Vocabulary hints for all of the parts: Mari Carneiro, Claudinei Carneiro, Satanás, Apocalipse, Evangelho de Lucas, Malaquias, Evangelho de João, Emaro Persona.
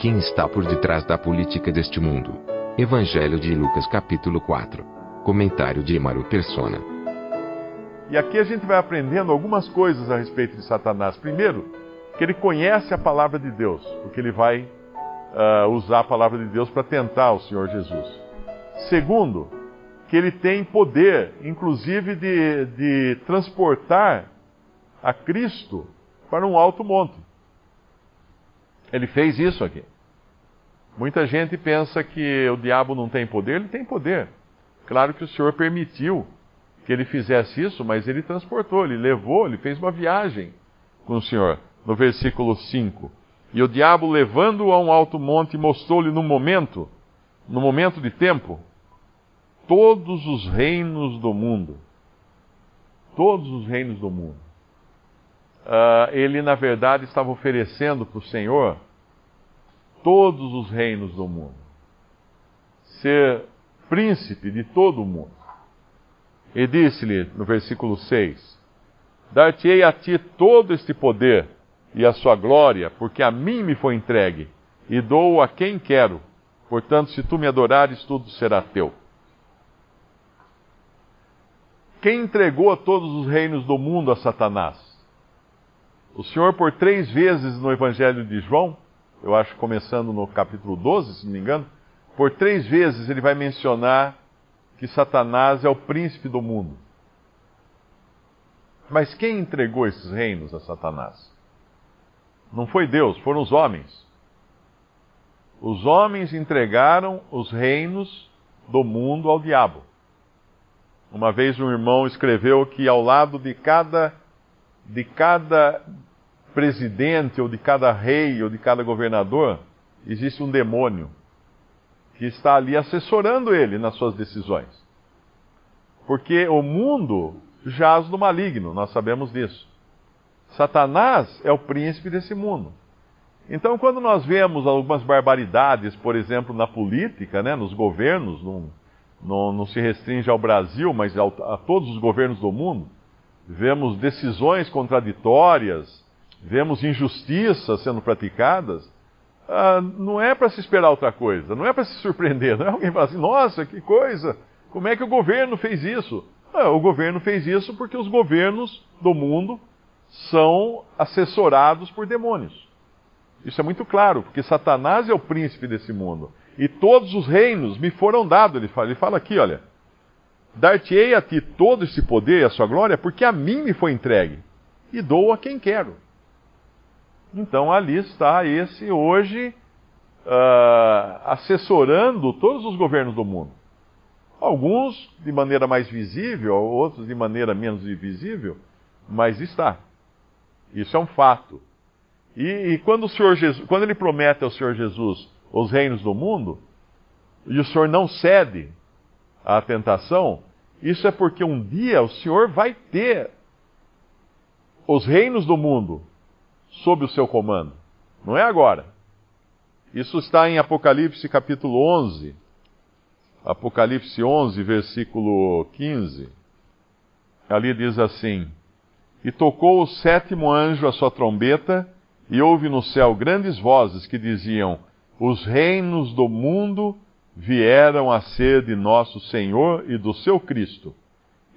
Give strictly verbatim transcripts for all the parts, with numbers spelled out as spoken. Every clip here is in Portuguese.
Quem está por detrás da política deste mundo? Evangelho de Lucas, capítulo quatro. Comentário de Emaro Persona. E aqui a gente vai aprendendo algumas coisas a respeito de Satanás. Primeiro, que ele conhece a palavra de Deus, porque ele vai uh, usar a palavra de Deus para tentar o Senhor Jesus. Segundo, que ele tem poder, inclusive, de, de transportar a Cristo para um alto monte. Ele fez isso aqui. Muita gente pensa que o diabo não tem poder, ele tem poder. Claro que o Senhor permitiu que ele fizesse isso, mas ele transportou, ele levou, ele fez uma viagem com o Senhor. No versículo cinco, e o diabo, levando-o a um alto monte, mostrou-lhe num momento, num momento de tempo, todos os reinos do mundo. Todos os reinos do mundo. Uh, ele, na verdade, estava oferecendo para o Senhor todos os reinos do mundo. Ser príncipe de todo o mundo. E disse-lhe, no versículo seis, dar-te-ei a ti todo este poder e a sua glória, porque a mim me foi entregue, e dou a quem quero. Portanto, se tu me adorares, tudo será teu. Quem entregou todos os reinos do mundo a Satanás? O Senhor, por três vezes no Evangelho de João, eu acho começando no capítulo doze, se não me engano, por três vezes ele vai mencionar que Satanás é o príncipe do mundo. Mas quem entregou esses reinos a Satanás? Não foi Deus, foram os homens. Os homens entregaram os reinos do mundo ao diabo. Uma vez um irmão escreveu que ao lado de cada, de cada presidente, ou de cada rei, ou de cada governador, existe um demônio que está ali assessorando ele nas suas decisões. Porque o mundo jaz no maligno, nós sabemos disso. Satanás é o príncipe desse mundo. Então, quando nós vemos algumas barbaridades, por exemplo, na política, né, nos governos, não, não, não se restringe ao Brasil, mas ao, a todos os governos do mundo, vemos decisões contraditórias, vemos injustiças sendo praticadas, ah, não é para se esperar outra coisa, não é para se surpreender, não é alguém falar assim, nossa, que coisa, como é que o governo fez isso? Ah, o governo fez isso porque os governos do mundo são assessorados por demônios. Isso é muito claro, porque Satanás é o príncipe desse mundo. E todos os reinos me foram dados, ele fala, ele fala aqui, olha. Dar-te-ei a ti todo esse poder e a sua glória, porque a mim me foi entregue, e dou a quem quero. Então ali está esse hoje uh, assessorando todos os governos do mundo. Alguns de maneira mais visível, outros de maneira menos visível, mas está. Isso é um fato. E, e quando, o Senhor Jesus, quando ele promete ao Senhor Jesus os reinos do mundo, e o Senhor não cede à tentação, isso é porque um dia o Senhor vai ter os reinos do mundo sob o seu comando. Não é agora. Isso está em Apocalipse capítulo onze. Apocalipse onze, versículo quinze. Ali diz assim: e tocou o sétimo anjo a sua trombeta, e houve no céu grandes vozes que diziam: os reinos do mundo vieram a ser de nosso Senhor e do seu Cristo,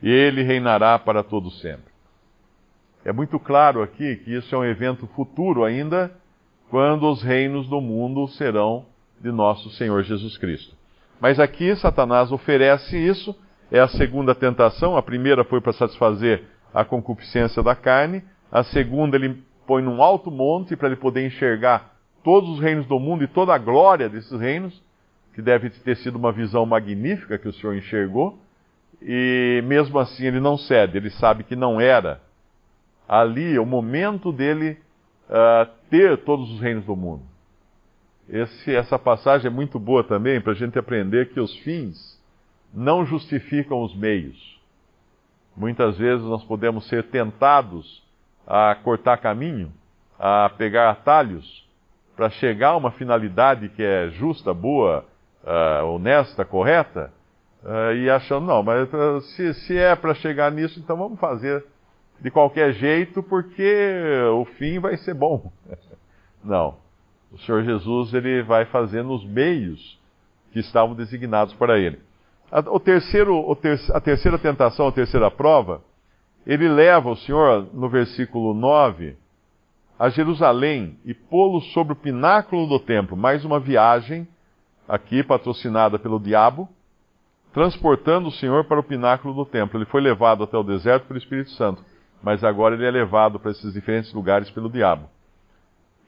e ele reinará para todo sempre. É muito claro aqui que isso é um evento futuro ainda, quando os reinos do mundo serão de nosso Senhor Jesus Cristo. Mas aqui Satanás oferece isso, é a segunda tentação. A primeira foi para satisfazer a concupiscência da carne, a segunda ele põe num alto monte para ele poder enxergar todos os reinos do mundo e toda a glória desses reinos, que deve ter sido uma visão magnífica que o Senhor enxergou, e mesmo assim ele não cede, ele sabe que não era ali o momento dele uh, ter todos os reinos do mundo. Esse, essa passagem é muito boa também para a gente aprender que os fins não justificam os meios. Muitas vezes nós podemos ser tentados a cortar caminho, a pegar atalhos, para chegar a uma finalidade que é justa, boa, uh, honesta, correta, uh, e achando, não, mas se, se é para chegar nisso, então vamos fazer de qualquer jeito, porque o fim vai ser bom. Não. O Senhor Jesus, ele vai fazendo os meios que estavam designados para ele. A, o terceiro, o ter, a terceira tentação, a terceira prova, ele leva o Senhor, no versículo nove, a Jerusalém e pô-lo sobre o pináculo do templo. Mais uma viagem, aqui patrocinada pelo diabo, transportando o Senhor para o pináculo do templo. Ele foi levado até o deserto pelo Espírito Santo, mas agora ele é levado para esses diferentes lugares pelo diabo.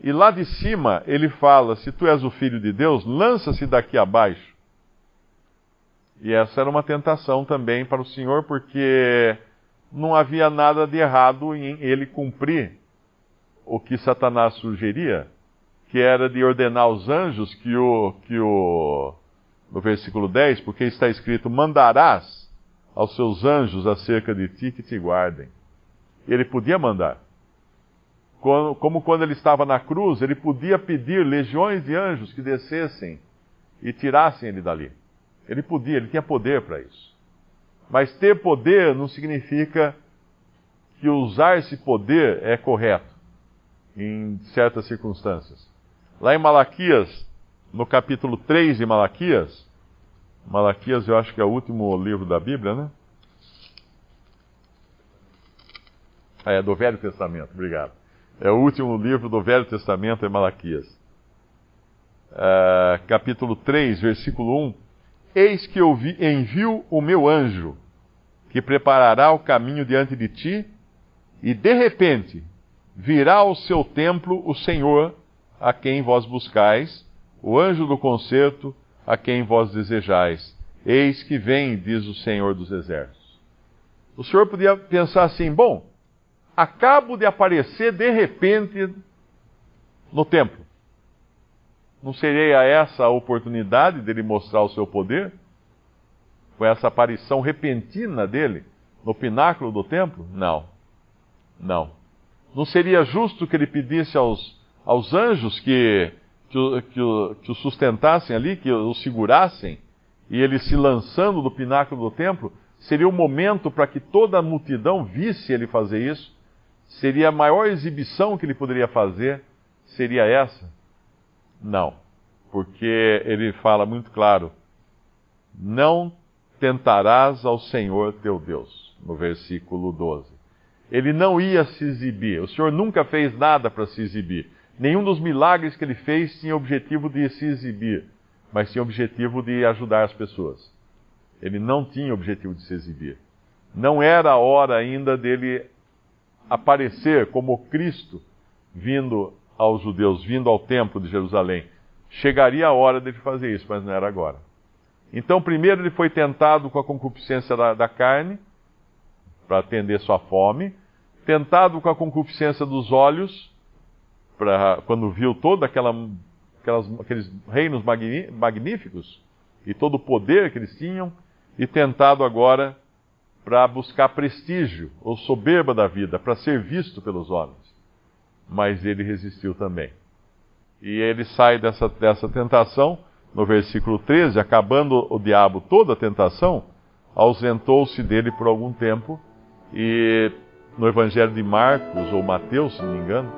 E lá de cima ele fala, se tu és o Filho de Deus, lança-se daqui abaixo. E essa era uma tentação também para o Senhor, porque não havia nada de errado em ele cumprir o que Satanás sugeria, que era de ordenar aos anjos que o, que o no versículo dez, porque está escrito, mandarás aos seus anjos acerca de ti que te guardem. Ele podia mandar. Como quando ele estava na cruz, ele podia pedir legiões de anjos que descessem e tirassem ele dali. Ele podia, ele tinha poder para isso. Mas ter poder não significa que usar esse poder é correto em certas circunstâncias. Lá em Malaquias, no capítulo três de Malaquias, Malaquias eu acho que é o último livro da Bíblia, né? É, do Velho Testamento, obrigado. É o último livro do Velho Testamento, é Malaquias. Uh, capítulo três, versículo um. Eis que eu vi, envio o meu anjo, que preparará o caminho diante de ti, e de repente virá ao seu templo o Senhor, a quem vós buscais, o anjo do concerto, a quem vós desejais. Eis que vem, diz o Senhor dos exércitos. O Senhor podia pensar assim, bom, acabo de aparecer de repente no templo. Não seria essa a oportunidade dele mostrar o seu poder? Foi essa aparição repentina dele no pináculo do templo? Não. Não. Não seria justo que ele pedisse aos, aos anjos que, que, o, que, o, que o sustentassem ali, que o segurassem, e ele se lançando do pináculo do templo? Seria o momento para que toda a multidão visse ele fazer isso? Seria a maior exibição que ele poderia fazer? Seria essa? Não. Porque ele fala muito claro, não tentarás ao Senhor teu Deus, no versículo doze. Ele não ia se exibir. O Senhor nunca fez nada para se exibir. Nenhum dos milagres que ele fez tinha objetivo de se exibir, mas tinha objetivo de ajudar as pessoas. Ele não tinha objetivo de se exibir. Não era a hora ainda dele aparecer como Cristo vindo aos judeus, vindo ao templo de Jerusalém. Chegaria a hora dele fazer isso, mas não era agora. Então, primeiro ele foi tentado com a concupiscência da, da carne, para atender sua fome. Tentado com a concupiscência dos olhos, pra, quando viu todos aquela, aqueles reinos magní, magníficos e todo o poder que eles tinham, e tentado agora para buscar prestígio ou soberba da vida, para ser visto pelos homens. Mas ele resistiu também. E ele sai dessa, dessa tentação, no versículo treze, acabando o diabo toda a tentação, ausentou-se dele por algum tempo, e no Evangelho de Marcos, ou Mateus, se não me engano,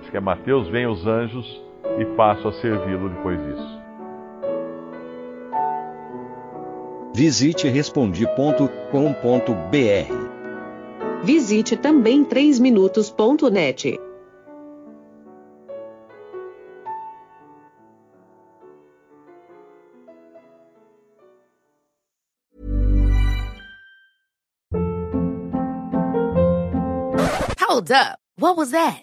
acho que é Mateus, vêm os anjos e passam a servi-lo depois disso. Visite respondi ponto com ponto b r. Visite também três minutos ponto net. Hold up. What was that?